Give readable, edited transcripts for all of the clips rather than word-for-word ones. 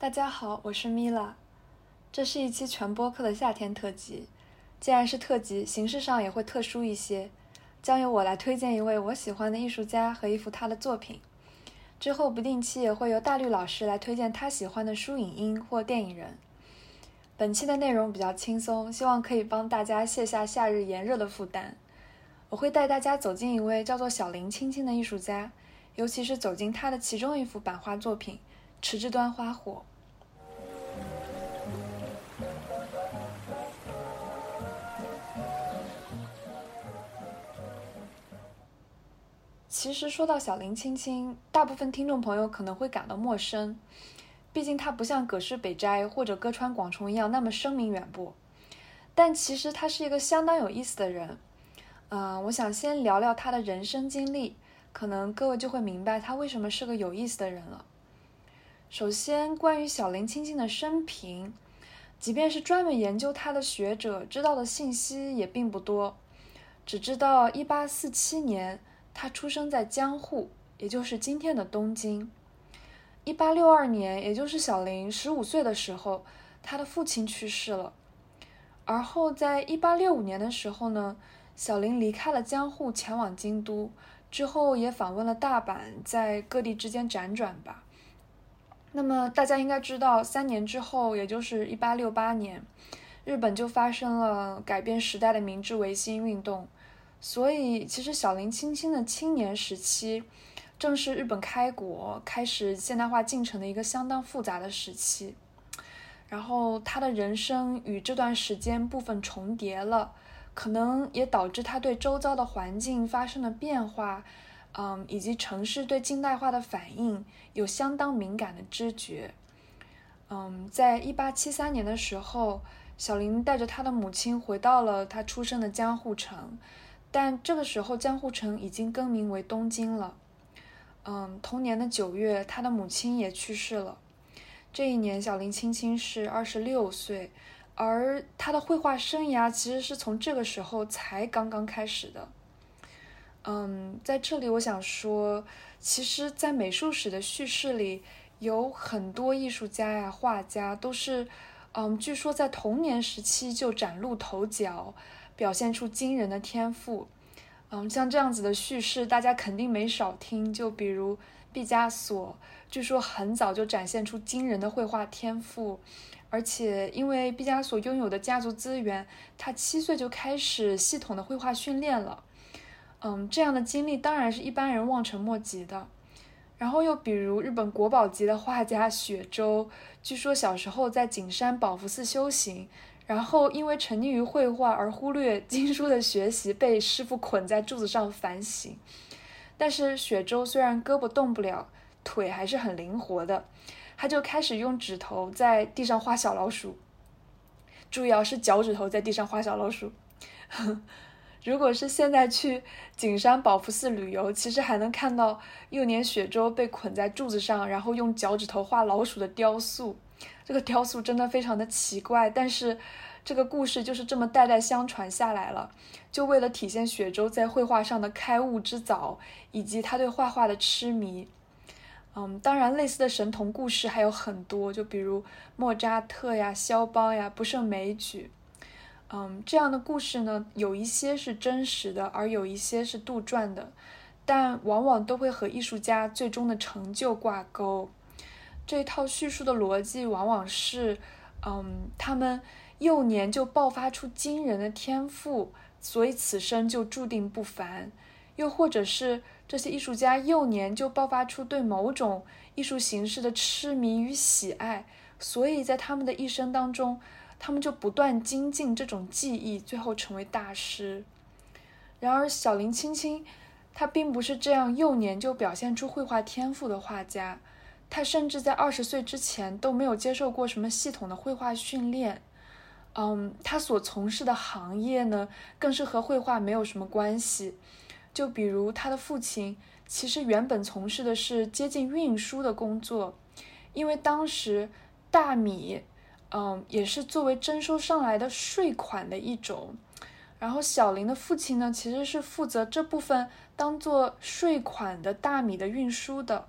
大家好，我是 Mila， 这是一期全播客的夏天特辑。既然是特辑，形式上也会特殊一些，将由我来推荐一位我喜欢的艺术家和一幅他的作品。之后不定期也会由大绿老师来推荐他喜欢的书、影音或电影人。本期的内容比较轻松，希望可以帮大家卸下夏日炎热的负担。我会带大家走进一位叫做小林清清的艺术家，尤其是走进他的其中一幅版画作品《池之端花火》。其实说到小林清清，大部分听众朋友可能会感到陌生，毕竟他不像葛饰北斋或者歌川广重一样那么声名远播，但其实他是一个相当有意思的人。我想先聊聊他的人生经历，可能各位就会明白他为什么是个有意思的人了。首先，关于小林清清的生平，即便是专门研究他的学者，知道的信息也并不多，只知道1847年他出生在江户，也就是今天的东京。1862年，也就是小林15岁的时候，他的父亲去世了。而后在1865年的时候呢，小林离开了江户，前往京都，之后也访问了大阪，在各地之间辗转吧。那么大家应该知道，3年之后，也就是1868年，日本就发生了改变时代的明治维新运动。所以其实小林清清的青年时期，正是日本开国开始现代化进程的一个相当复杂的时期，然后他的人生与这段时间部分重叠了，可能也导致他对周遭的环境发生了变化，以及城市对近代化的反应有相当敏感的知觉。在1873年的时候，小林带着他的母亲回到了他出生的江户城，但这个时候江户城已经更名为东京了。同年的9月，他的母亲也去世了。这一年，小林清清是26岁，而他的绘画生涯其实是从这个时候才刚刚开始的。在这里我想说，其实在美术史的叙事里，有很多艺术家呀、画家都是，据说在童年时期就崭露头角，表现出惊人的天赋。像这样子的叙事大家肯定没少听，就比如毕加索，据说很早就展现出惊人的绘画天赋，而且因为毕加索拥有的家族资源，他7岁就开始系统的绘画训练了。这样的经历当然是一般人望尘莫及的。然后又比如日本国宝级的画家雪舟，据说小时候在景山宝福寺修行，然后因为沉溺于绘画而忽略经书的学习，被师傅捆在柱子上反省。但是雪舟虽然胳膊动不了，腿还是很灵活的，他就开始用指头在地上画小老鼠。注意啊，是脚趾头在地上画小老鼠。如果是现在去景山宝福寺旅游，其实还能看到幼年雪舟被捆在柱子上，然后用脚趾头画老鼠的雕塑。这个雕塑真的非常的奇怪，但是这个故事就是这么代代相传下来了，就为了体现雪舟在绘画上的开悟之早，以及他对画画的痴迷。当然类似的神童故事还有很多，就比如莫扎特呀、肖邦呀，不胜枚举。这样的故事呢，有一些是真实的，而有一些是杜撰的，但往往都会和艺术家最终的成就挂钩。这一套叙述的逻辑往往是，他们幼年就爆发出惊人的天赋，所以此生就注定不凡；又或者是这些艺术家幼年就爆发出对某种艺术形式的痴迷与喜爱，所以在他们的一生当中，他们就不断精进这种技艺，最后成为大师。然而小林清清他并不是这样幼年就表现出绘画天赋的画家，他甚至在20岁之前都没有接受过什么系统的绘画训练。他所从事的行业呢，更是和绘画没有什么关系。就比如他的父亲其实原本从事的是接近运输的工作，因为当时大米也是作为征收上来的税款的一种，然后小林的父亲呢，其实是负责这部分当做税款的大米的运输的。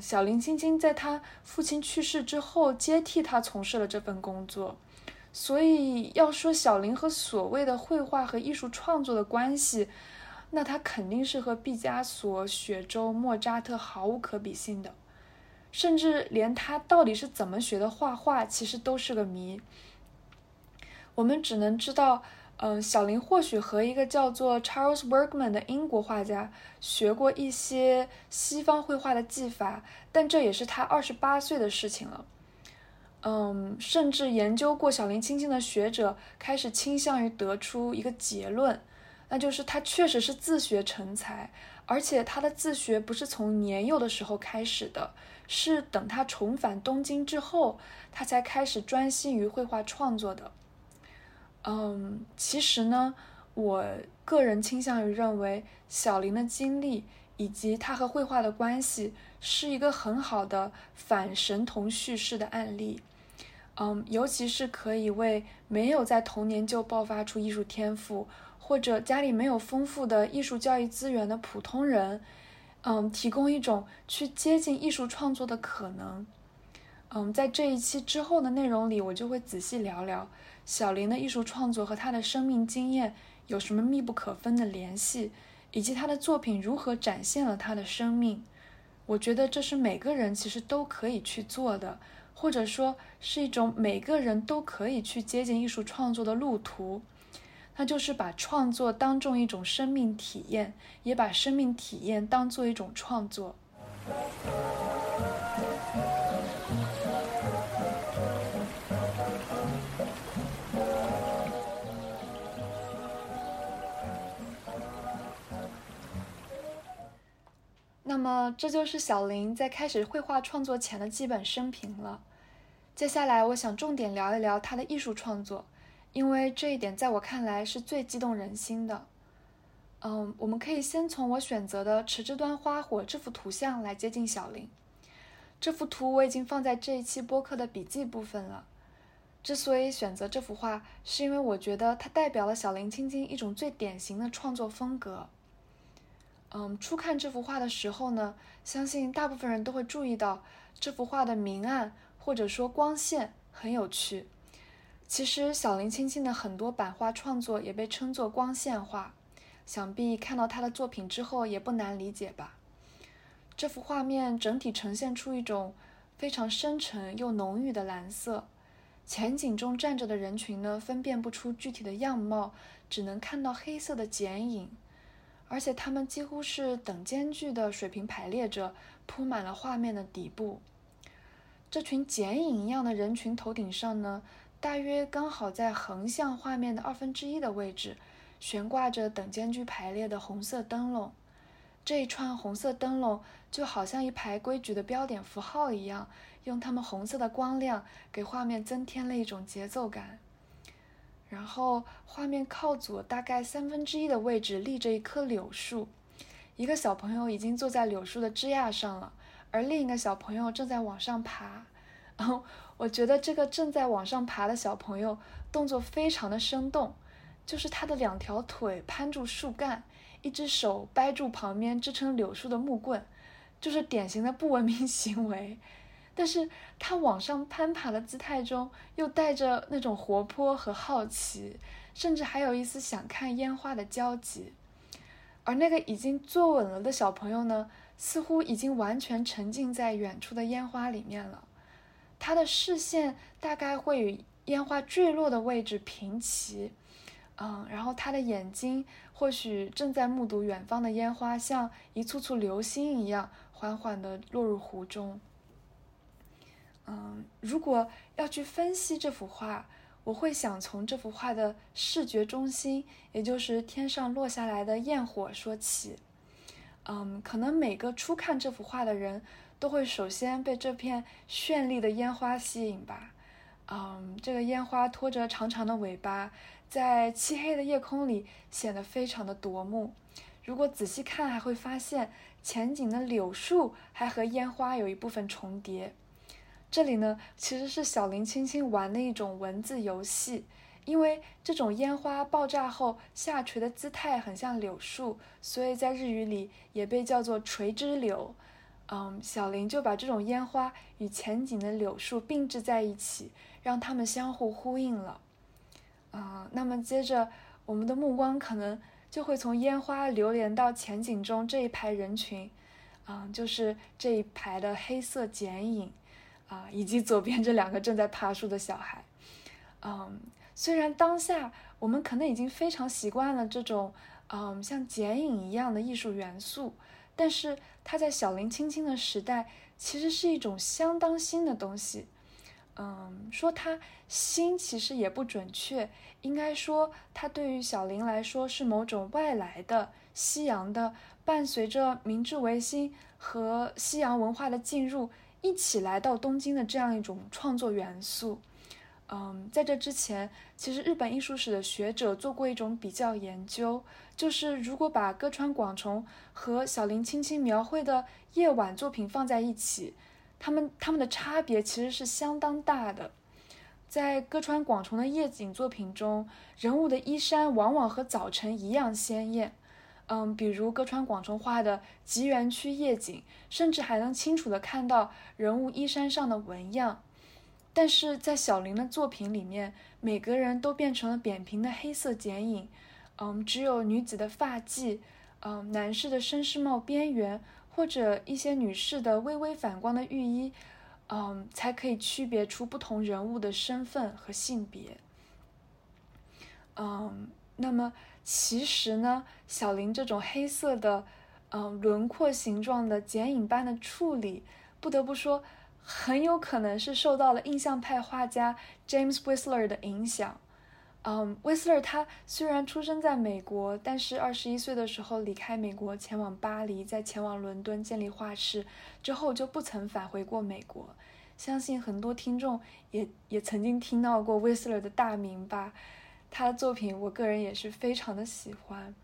小林晶晶在她父亲去世之后接替她从事了这份工作。所以要说小林和所谓的绘画和艺术创作的关系，那他肯定是和毕加索、雪舟、莫扎特毫无可比性的，甚至连他到底是怎么学的画画其实都是个谜。我们只能知道小林或许和一个叫做 Charles Bergman 的英国画家学过一些西方绘画的技法，但这也是他28岁的事情了。甚至研究过小林晶晶的学者开始倾向于得出一个结论，那就是他确实是自学成才，而且他的自学不是从年幼的时候开始的，是等他重返东京之后，他才开始专心于绘画创作的。其实呢，我个人倾向于认为小林的经历以及他和绘画的关系是一个很好的反神童叙事的案例。尤其是可以为没有在童年就爆发出艺术天赋，或者家里没有丰富的艺术教育资源的普通人，提供一种去接近艺术创作的可能。在这一期之后的内容里，我就会仔细聊聊小林的艺术创作和他的生命经验有什么密不可分的联系，以及他的作品如何展现了他的生命。我觉得这是每个人其实都可以去做的，或者说是一种每个人都可以去接近艺术创作的路途，那就是把创作当作一种生命体验，也把生命体验当作一种创作。那么这就是小林在开始绘画创作前的基本生平了。接下来我想重点聊一聊他的艺术创作，因为这一点在我看来是最激动人心的。我们可以先从我选择的持之端花火这幅图像来接近小林。这幅图我已经放在这一期播客的笔记部分了。之所以选择这幅画，是因为我觉得它代表了小林晶晶一种最典型的创作风格。初看这幅画的时候呢，相信大部分人都会注意到这幅画的明暗或者说光线很有趣。其实小林晶晶的很多版画创作也被称作光线画，想必看到她的作品之后也不难理解吧。这幅画面整体呈现出一种非常深沉又浓郁的蓝色，前景中站着的人群呢，分辨不出具体的样貌，只能看到黑色的剪影，而且它们几乎是等间距的水平排列着，铺满了画面的底部。这群剪影一样的人群头顶上呢，大约刚好在横向画面的1/2的位置，悬挂着等间距排列的红色灯笼。这一串红色灯笼就好像一排规矩的标点符号一样，用它们红色的光亮给画面增添了一种节奏感。然后画面靠左大概1/3的位置立着一棵柳树，一个小朋友已经坐在柳树的枝桠上了，而另一个小朋友正在往上爬。我觉得这个正在往上爬的小朋友动作非常的生动，就是他的2条腿攀住树干，一只手掰住旁边支撑柳树的木棍，就是典型的不文明行为。但是他往上攀爬的姿态中又带着那种活泼和好奇，甚至还有一丝想看烟花的焦急。而那个已经坐稳了的小朋友呢，似乎已经完全沉浸在远处的烟花里面了，他的视线大概会与烟花坠落的位置平齐，然后他的眼睛或许正在目睹远方的烟花像一簇簇流星一样缓缓地落入湖中。如果要去分析这幅画，我会想从这幅画的视觉中心，也就是天上落下来的焰火说起。可能每个初看这幅画的人都会首先被这片绚丽的烟花吸引吧。这个烟花拖着长长的尾巴，在漆黑的夜空里显得非常的夺目。如果仔细看，还会发现前景的柳树还和烟花有一部分重叠。这里呢，其实是小林晶晶玩的一种文字游戏，因为这种烟花爆炸后下垂的姿态很像柳树，所以在日语里也被叫做垂枝柳。小林就把这种烟花与前景的柳树并置在一起，让它们相互呼应了。那么接着我们的目光可能就会从烟花流连到前景中这一排人群，就是这一排的黑色剪影，以及左边这两个正在爬树的小孩。虽然当下我们可能已经非常习惯了这种像剪影一样的艺术元素，但是它在小林青青的时代其实是一种相当新的东西。说它新其实也不准确，应该说它对于小林来说是某种外来的、西洋的，伴随着明治维新和西洋文化的进入一起来到东京的这样一种创作元素。在这之前，其实日本艺术史的学者做过一种比较研究，就是如果把歌川广重和小林青青描绘的夜晚作品放在一起，他们的差别其实是相当大的。在歌川广重的夜景作品中，人物的衣衫往往和早晨一样鲜艳。比如歌川广重画的吉原区夜景，甚至还能清楚地看到人物衣衫上的纹样。但是在小林的作品里面，每个人都变成了扁平的黑色剪影，只有女子的发髻，男士的绅士帽边缘，或者一些女士的微微反光的浴衣，才可以区别出不同人物的身份和性别。那么其实呢，小林这种黑色的，轮廓形状的剪影般的处理，不得不说，很有可能是受到了印象派画家 James Whistler 的影响。Whistler 他虽然出生在美国，但是21岁的时候离开美国前往巴黎，再前往伦敦建立画室，之后就不曾返回过美国。相信很多听众也曾经听到过 Whistler 的大名吧。他的作品我个人也是非常的喜欢。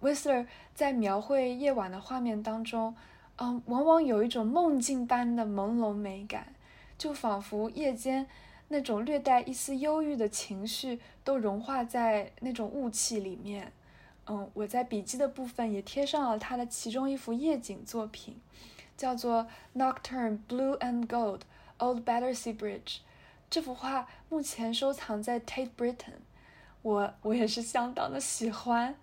Whistler 在描绘夜晚的画面当中，往往有一种梦境般的朦胧美感，就仿佛夜间那种略带一丝忧郁的情绪都融化在那种雾气里面。我在笔记的部分也贴上了他的其中一幅夜景作品，叫做 Nocturne: Blue and Gold Old Battersea Bridge。 这幅画目前收藏在 Tate Britain， 我也是相当的喜欢。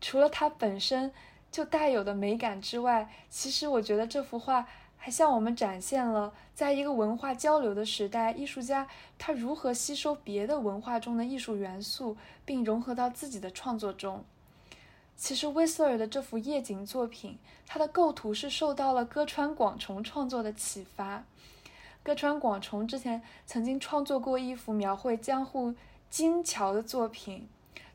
除了它本身就带有的美感之外，其实我觉得这幅画还向我们展现了在一个文化交流的时代，艺术家他如何吸收别的文化中的艺术元素并融合到自己的创作中。其实 Whistler 的这幅夜景作品，它的构图是受到了歌川广重创作的启发。歌川广重之前曾经创作过一幅描绘江户金桥的作品，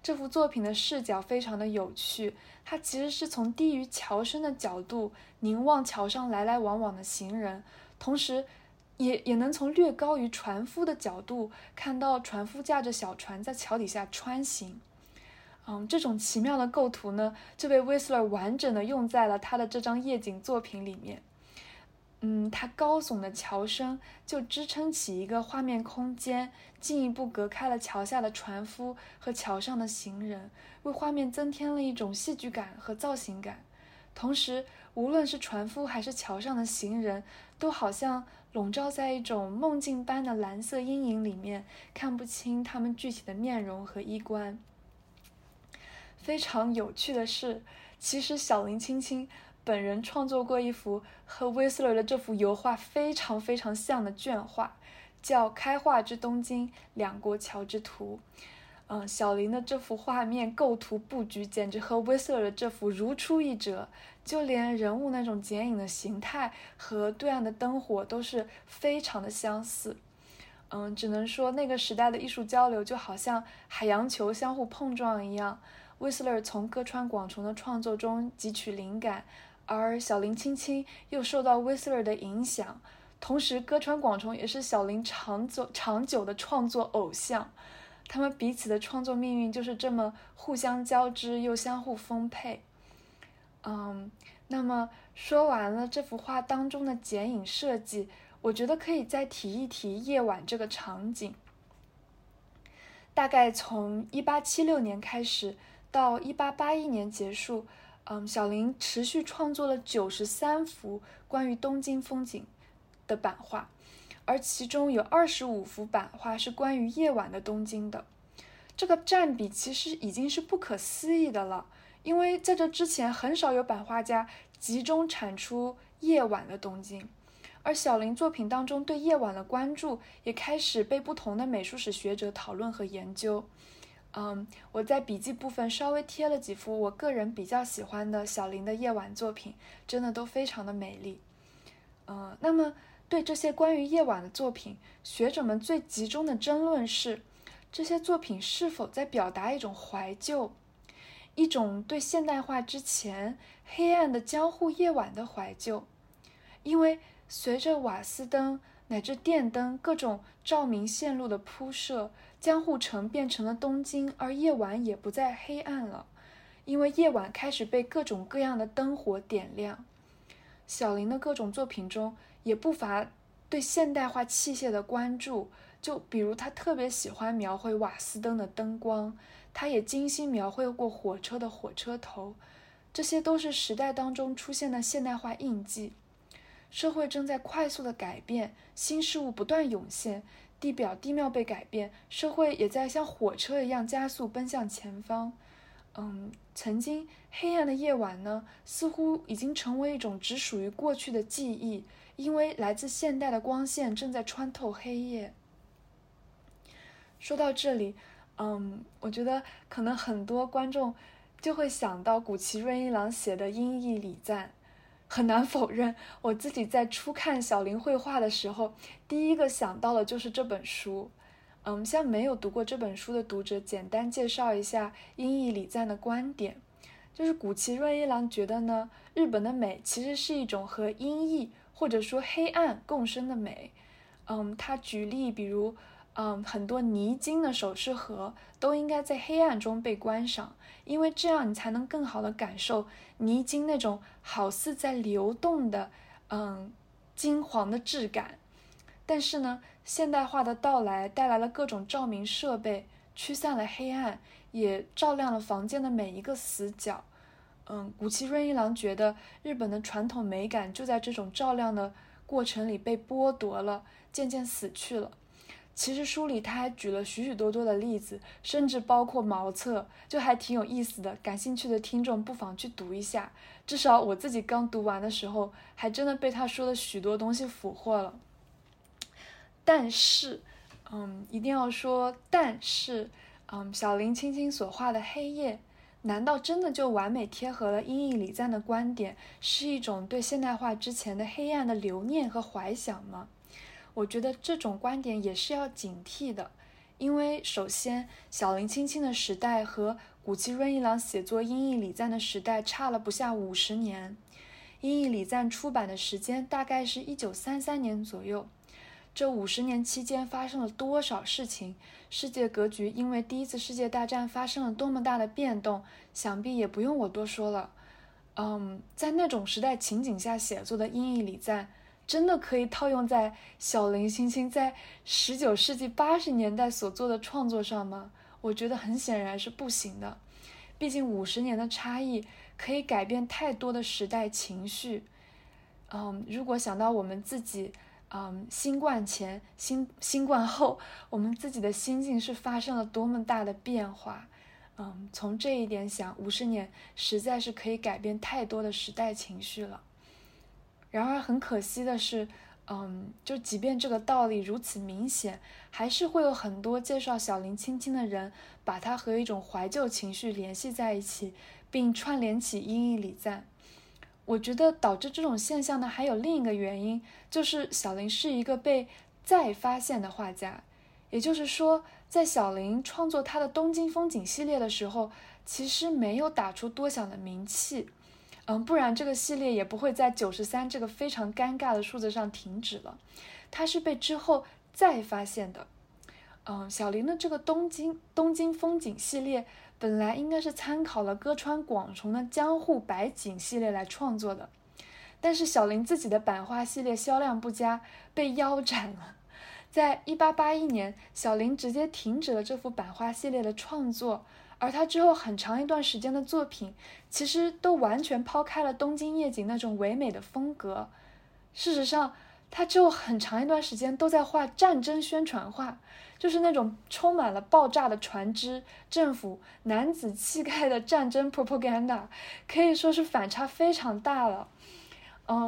这幅作品的视角非常的有趣，它其实是从低于桥身的角度凝望桥上来来往往的行人，同时也能从略高于船夫的角度看到船夫驾着小船在桥底下穿行。这种奇妙的构图呢，就被 Whistler 完整的用在了他的这张夜景作品里面。它高耸的桥身就支撑起一个画面空间，进一步隔开了桥下的船夫和桥上的行人，为画面增添了一种戏剧感和造型感。同时，无论是船夫还是桥上的行人，都好像笼罩在一种梦境般的蓝色阴影里面，看不清他们具体的面容和衣冠。非常有趣的是，其实小林青青本人创作过一幅和 Whistler 的这幅油画非常非常像的卷画，叫《开化之东京：两国桥之图》。小林的这幅画面构图布局简直和 Whistler 的这幅如出一辙，就连人物那种剪影的形态和对岸的灯火都是非常的相似。只能说那个时代的艺术交流就好像海洋球相互碰撞一样， Whistler 从歌川广重的创作中汲取灵感，而小林青青又受到 Whistler 的影响，同时歌川广重也是小林长久的创作偶像，他们彼此的创作命运就是这么互相交织又相互丰沛。那么说完了这幅画当中的剪影设计，我觉得可以再提一提夜晚这个场景。大概从1876年开始到1881年结束，小林持续创作了93幅关于东京风景的版画，而其中有25幅版画是关于夜晚的东京的。这个占比其实已经是不可思议的了，因为在这之前很少有版画家集中产出夜晚的东京，而小林作品当中对夜晚的关注也开始被不同的美术史学者讨论和研究。我在笔记部分稍微贴了几幅我个人比较喜欢的小林的夜晚作品，真的都非常的美丽。那么对这些关于夜晚的作品，学者们最集中的争论是，这些作品是否在表达一种怀旧，一种对现代化之前黑暗的江户夜晚的怀旧。因为随着瓦斯灯乃至电灯各种照明线路的铺设，江户城变成了东京，而夜晚也不再黑暗了，因为夜晚开始被各种各样的灯火点亮。小林的各种作品中也不乏对现代化器械的关注，就比如他特别喜欢描绘瓦斯灯的灯光，他也精心描绘过火车的火车头，这些都是时代当中出现的现代化印记。社会正在快速的改变，新事物不断涌现，地表地貌被改变，社会也在像火车一样加速奔向前方。曾经黑暗的夜晚呢，似乎已经成为一种只属于过去的记忆，因为来自现代的光线正在穿透黑夜。说到这里，我觉得可能很多观众就会想到谷崎润一郎写的《音译礼赞》。很难否认，我自己在初看小林绘画的时候，第一个想到的就是这本书。向没有读过这本书的读者简单介绍一下音译礼赞的观点，就是谷崎润一郎觉得呢，日本的美其实是一种和阴翳或者说黑暗共生的美。他举例，比如很多泥金的首饰盒都应该在黑暗中被观赏，因为这样你才能更好的感受泥金那种好似在流动的金黄的质感。但是呢，现代化的到来带来了各种照明设备，驱散了黑暗，也照亮了房间的每一个死角。谷崎润一郎觉得日本的传统美感就在这种照亮的过程里被剥夺了，渐渐死去了。其实书里他还举了许许多多的例子，甚至包括茅厕，就还挺有意思的，感兴趣的听众不妨去读一下。至少我自己刚读完的时候，还真的被他说的许多东西俘获了。但是，一定要说，但是，小林清清所画的黑夜，难道真的就完美贴合了音译礼赞的观点，是一种对现代化之前的黑暗的留念和怀想吗？我觉得这种观点也是要警惕的，因为首先，小林清清的时代和谷崎润一郎写作《音译礼赞》的时代差了不下50年，《音译礼赞》出版的时间大概是1933年左右。这50年期间发生了多少事情，世界格局因为第一次世界大战发生了多么大的变动，想必也不用我多说了。在那种时代情景下写作的《音译礼赞》，真的可以套用在小林清清在19世纪80年代所做的创作上吗？我觉得很显然是不行的，毕竟50年的差异可以改变太多的时代情绪。如果想到我们自己，新冠前、新冠后，我们自己的心境是发生了多么大的变化。从这一点想，50年实在是可以改变太多的时代情绪了。然而很可惜的是，就即便这个道理如此明显，还是会有很多介绍小林清清的人把它和一种怀旧情绪联系在一起，并串联起音译礼赞。我觉得导致这种现象呢，还有另一个原因，就是小林是一个被再发现的画家。也就是说，在小林创作他的东京风景系列的时候，其实没有打出多响的名气。不然这个系列也不会在93这个非常尴尬的数字上停止了，它是被之后再发现的。小林的这个东京风景系列本来应该是参考了歌川广重的江户百景系列来创作的，但是小林自己的版画系列销量不佳，被腰斩了。在1881年，小林直接停止了这幅版画系列的创作，而他之后很长一段时间的作品其实都完全抛开了东京夜景那种唯美的风格。事实上他之后很长一段时间都在画战争宣传画，就是那种充满了爆炸的船只、政府、男子气概的战争 propaganda， 可以说是反差非常大了。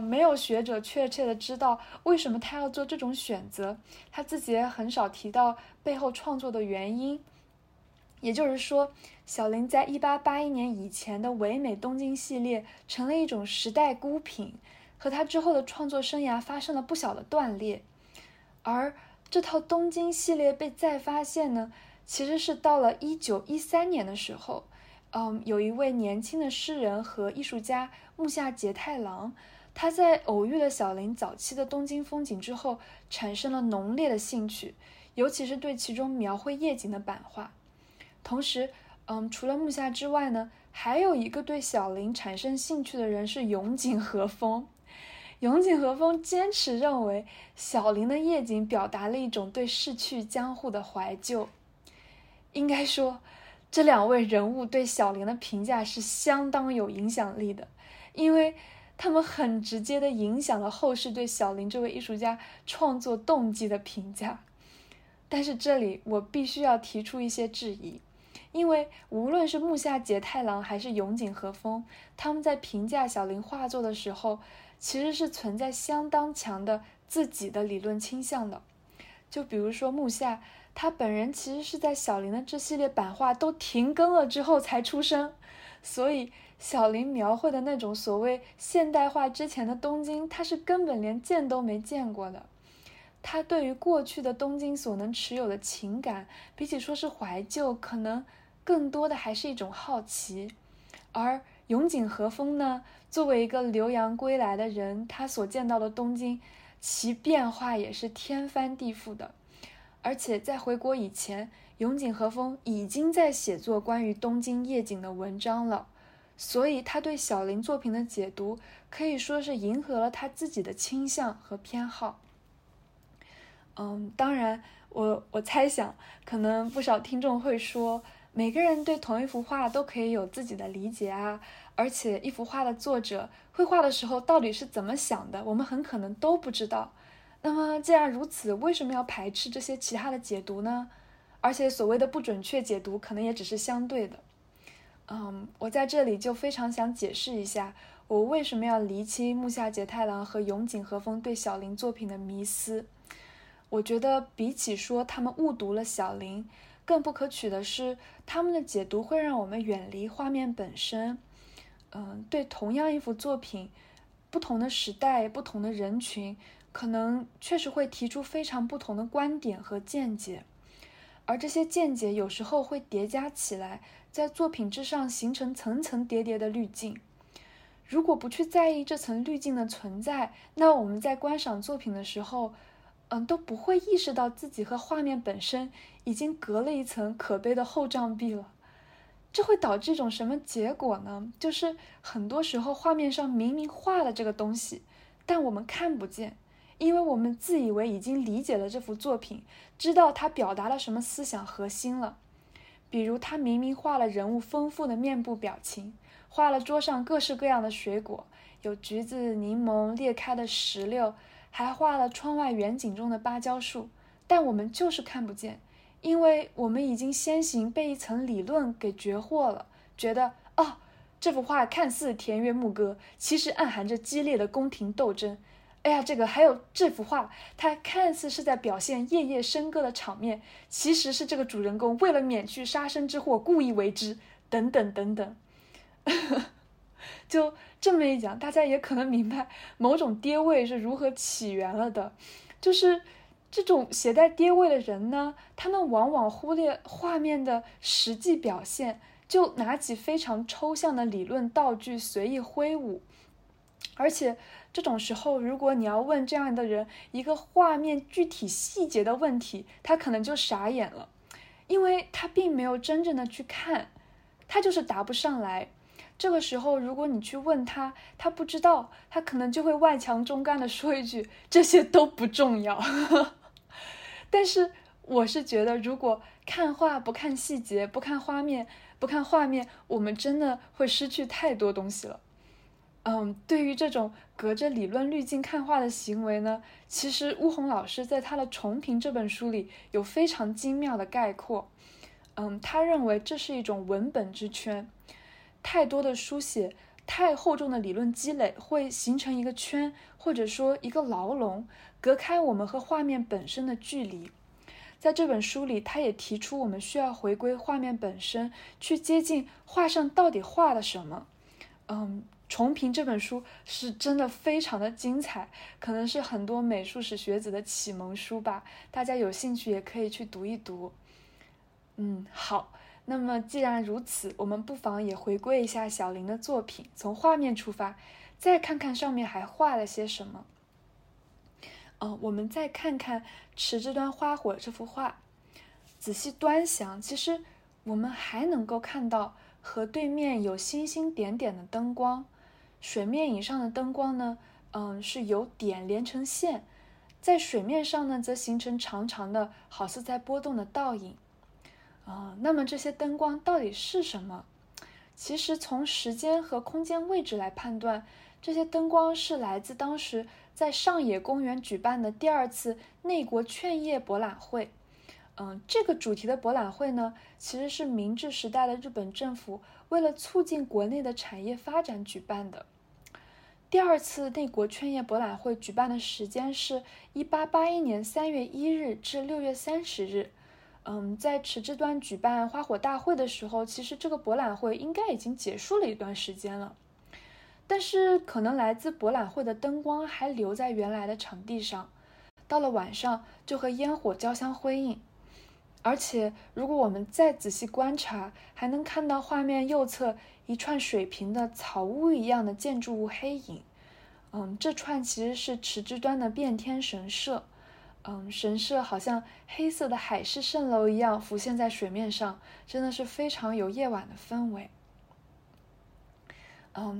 没有学者确切的知道为什么他要做这种选择，他自己也很少提到背后创作的原因。也就是说，小林在1881年以前的唯美东京系列成了一种时代孤品，和他之后的创作生涯发生了不小的断裂。而这套东京系列被再发现呢，其实是到了1913年的时候，有一位年轻的诗人和艺术家木下节太郎，他在偶遇了小林早期的东京风景之后产生了浓烈的兴趣，尤其是对其中描绘夜景的版画。同时除了木下之外呢，还有一个对小林产生兴趣的人是永井和风。永井和风坚持认为小林的夜景表达了一种对逝去江户的怀旧。应该说这两位人物对小林的评价是相当有影响力的，因为他们很直接地影响了后世对小林这位艺术家创作动机的评价。但是这里我必须要提出一些质疑，因为无论是木下节太郎还是永井和风，他们在评价小林画作的时候其实是存在相当强的自己的理论倾向的。就比如说木下他本人其实是在小林的这系列版画都停更了之后才出生，所以小林描绘的那种所谓现代化之前的东京，他是根本连见都没见过的。他对于过去的东京所能持有的情感，比起说是怀旧，可能更多的还是一种好奇。而永井和风呢，作为一个留洋归来的人，他所见到的东京，其变化也是天翻地覆的。而且在回国以前，永井和风已经在写作关于东京夜景的文章了，所以他对小林作品的解读可以说是迎合了他自己的倾向和偏好。当然我猜想可能不少听众会说，每个人对同一幅画都可以有自己的理解啊，而且一幅画的作者绘画的时候到底是怎么想的，我们很可能都不知道。那么既然如此，为什么要排斥这些其他的解读呢？而且所谓的不准确解读可能也只是相对的。我在这里就非常想解释一下我为什么要厘清木下节太郎和永井和风对小林作品的迷思。我觉得比起说他们误读了小林，更不可取的是他们的解读会让我们远离画面本身。对同样一幅作品，不同的时代、不同的人群，可能确实会提出非常不同的观点和见解，而这些见解有时候会叠加起来，在作品之上形成层层叠叠的滤镜。如果不去在意这层滤镜的存在，那我们在观赏作品的时候都不会意识到自己和画面本身已经隔了一层可悲的厚障壁了。这会导致一种什么结果呢？就是很多时候画面上明明画了这个东西，但我们看不见，因为我们自以为已经理解了这幅作品，知道它表达了什么思想核心了。比如他明明画了人物丰富的面部表情，画了桌上各式各样的水果，有橘子、柠檬、裂开的石榴，还画了窗外远景中的芭蕉树，但我们就是看不见，因为我们已经先行被一层理论给绝获了，觉得这幅画看似田园牧歌，其实暗含着激烈的宫廷斗争。还有这幅画，它看似是在表现夜夜笙歌的场面，其实是这个主人公为了免去杀身之祸故意为之，等等等等。就这么一讲，大家也可能明白某种跌位是如何起源了的。就是这种携带跌位的人呢，他们往往忽略画面的实际表现，就拿起非常抽象的理论道具随意挥舞。而且这种时候，如果你要问这样的人一个画面具体细节的问题，他可能就傻眼了，因为他并没有真正的去看，他就是答不上来。这个时候如果你去问他，他不知道，他可能就会外强中干的说一句这些都不重要。但是我是觉得，如果看画不看细节、不看画面，不看画面，我们真的会失去太多东西了。对于这种隔着理论滤镜看画的行为呢，其实巫红老师在他的《重评》这本书里有非常精妙的概括。他认为这是一种文本之圈，太多的书写，太厚重的理论积累，会形成一个圈，或者说一个牢笼，隔开我们和画面本身的距离。在这本书里，他也提出我们需要回归画面本身，去接近画上到底画了什么。重评这本书是真的非常的精彩，可能是很多美术史学子的启蒙书吧，大家有兴趣也可以去读一读。好，那么既然如此，我们不妨也回归一下小林的作品，从画面出发，再看看上面还画了些什么。我们再看看《持之端花火》这幅画，仔细端详，其实我们还能够看到河对面有星星点点的灯光，水面以上的灯光呢，是由点连成线，在水面上呢，则形成长长的，好似在波动的倒影。那么这些灯光到底是什么？其实从时间和空间位置来判断，这些灯光是来自当时在上野公园举办的第二次内国劝业博览会。这个主题的博览会呢，其实是明治时代的日本政府为了促进国内的产业发展举办的。第二次内国劝业博览会举办的时间是1881年3月1日至6月30日。在池之端举办花火大会的时候，其实这个博览会应该已经结束了一段时间了，但是可能来自博览会的灯光还留在原来的场地上，到了晚上就和烟火交相辉映。而且如果我们再仔细观察，还能看到画面右侧一串水平的草屋一样的建筑物黑影。这串其实是池之端的变天神社。神社好像黑色的海市蜃楼一样浮现在水面上，真的是非常有夜晚的氛围。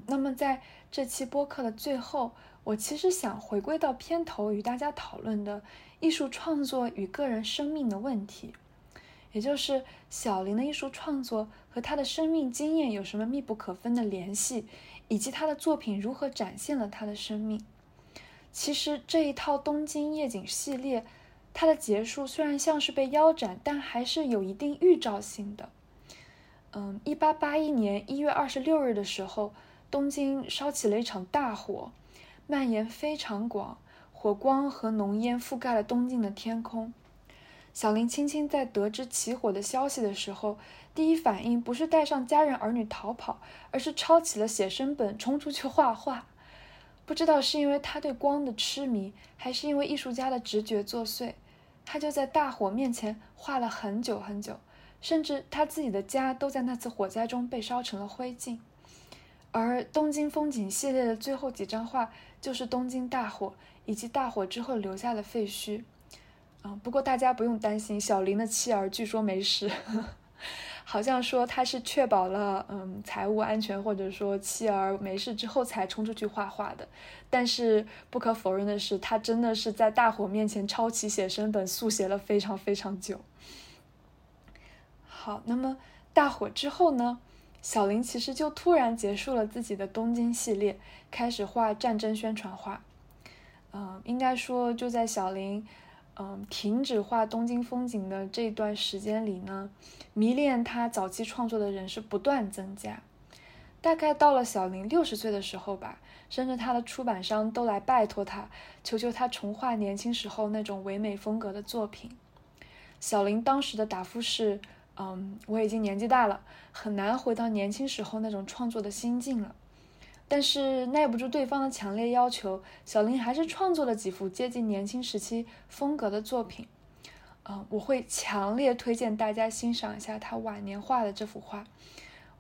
那么在这期播客的最后，我其实想回归到片头与大家讨论的艺术创作与个人生命的问题，也就是小林的艺术创作和他的生命经验有什么密不可分的联系，以及他的作品如何展现了他的生命。其实这一套东京夜景系列，它的结束虽然像是被腰斩，但还是有一定预兆性的。1881年1月26日的时候，东京烧起了一场大火，蔓延非常广，火光和浓烟覆盖了东京的天空。小林青青在得知起火的消息的时候，第一反应不是带上家人儿女逃跑，而是抄起了写生本冲出去画画。不知道是因为他对光的痴迷，还是因为艺术家的直觉作祟，他就在大火面前画了很久很久，甚至他自己的家都在那次火灾中被烧成了灰烬。而东京风景系列的最后几张画就是东京大火以及大火之后留下的废墟。不过大家不用担心，小林的妻儿据说没事。好像说他是确保了财务安全，或者说妻儿没事之后才冲出去画画的。但是不可否认的是，他真的是在大火面前抄起写生本速写了非常非常久。好，那么大火之后呢，小林其实就突然结束了自己的东京系列，开始画战争宣传画。应该说就在小林停止画东京风景的这段时间里呢，迷恋他早期创作的人是不断增加。大概到了小林60岁的时候吧，甚至他的出版商都来拜托他，求求他重画年轻时候那种唯美风格的作品。小林当时的答复是，我已经年纪大了，很难回到年轻时候那种创作的心境了。但是耐不住对方的强烈要求，小林还是创作了几幅接近年轻时期风格的作品。我会强烈推荐大家欣赏一下他晚年画的这幅画，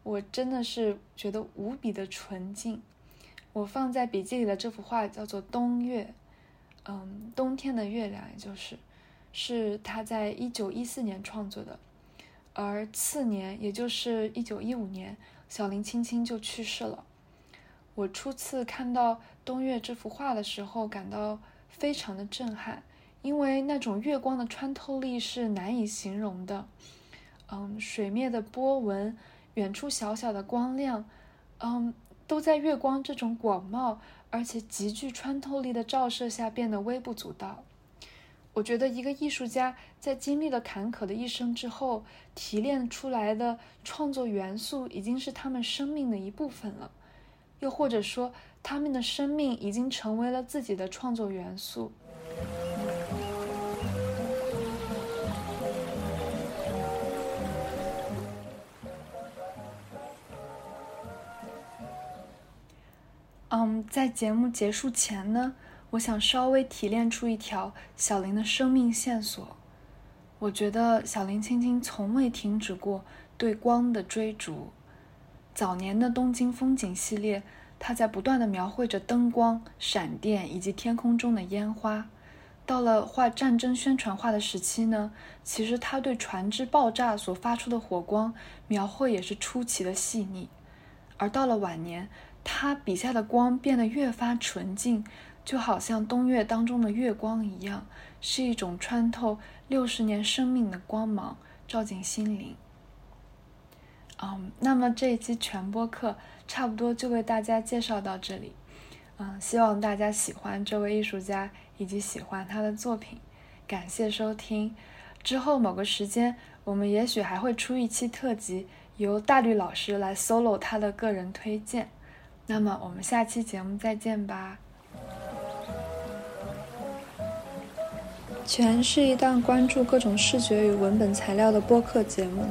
我真的是觉得无比的纯净。我放在笔记里的这幅画叫做《冬月》，冬天的月亮，也就是他在1914年创作的，而次年也就是1915年，小林青青就去世了。我初次看到《冬月》这幅画的时候感到非常的震撼，因为那种月光的穿透力是难以形容的。水面的波纹远处小小的光亮，都在月光这种广袤而且极具穿透力的照射下变得微不足道。我觉得一个艺术家在经历了坎坷的一生之后，提炼出来的创作元素已经是他们生命的一部分了，又或者说他们的生命已经成为了自己的创作元素。在节目结束前呢，我想稍微提炼出一条小林的生命线索。我觉得小林青青从未停止过对光的追逐。早年的东京风景系列，他在不断地描绘着灯光、闪电以及天空中的烟花。到了画战争宣传画的时期呢，其实他对船只爆炸所发出的火光描绘也是出奇的细腻。而到了晚年，他笔下的光变得越发纯净，就好像冬月当中的月光一样，是一种穿透60年生命的光芒，照进心灵。那么这一期全播客差不多就为大家介绍到这里。希望大家喜欢这位艺术家以及喜欢他的作品。感谢收听。之后某个时间，我们也许还会出一期特辑，由大绿老师来 solo 他的个人推荐。那么我们下期节目再见吧。全是一档关注各种视觉与文本材料的播客节目，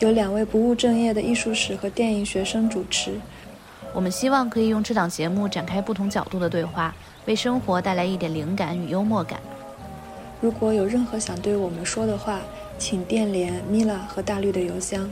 由2位不务正业的艺术史和电影学生主持。我们希望可以用这档节目展开不同角度的对话，为生活带来一点灵感与幽默感。如果有任何想对我们说的话，请电联Mila和大绿的邮箱。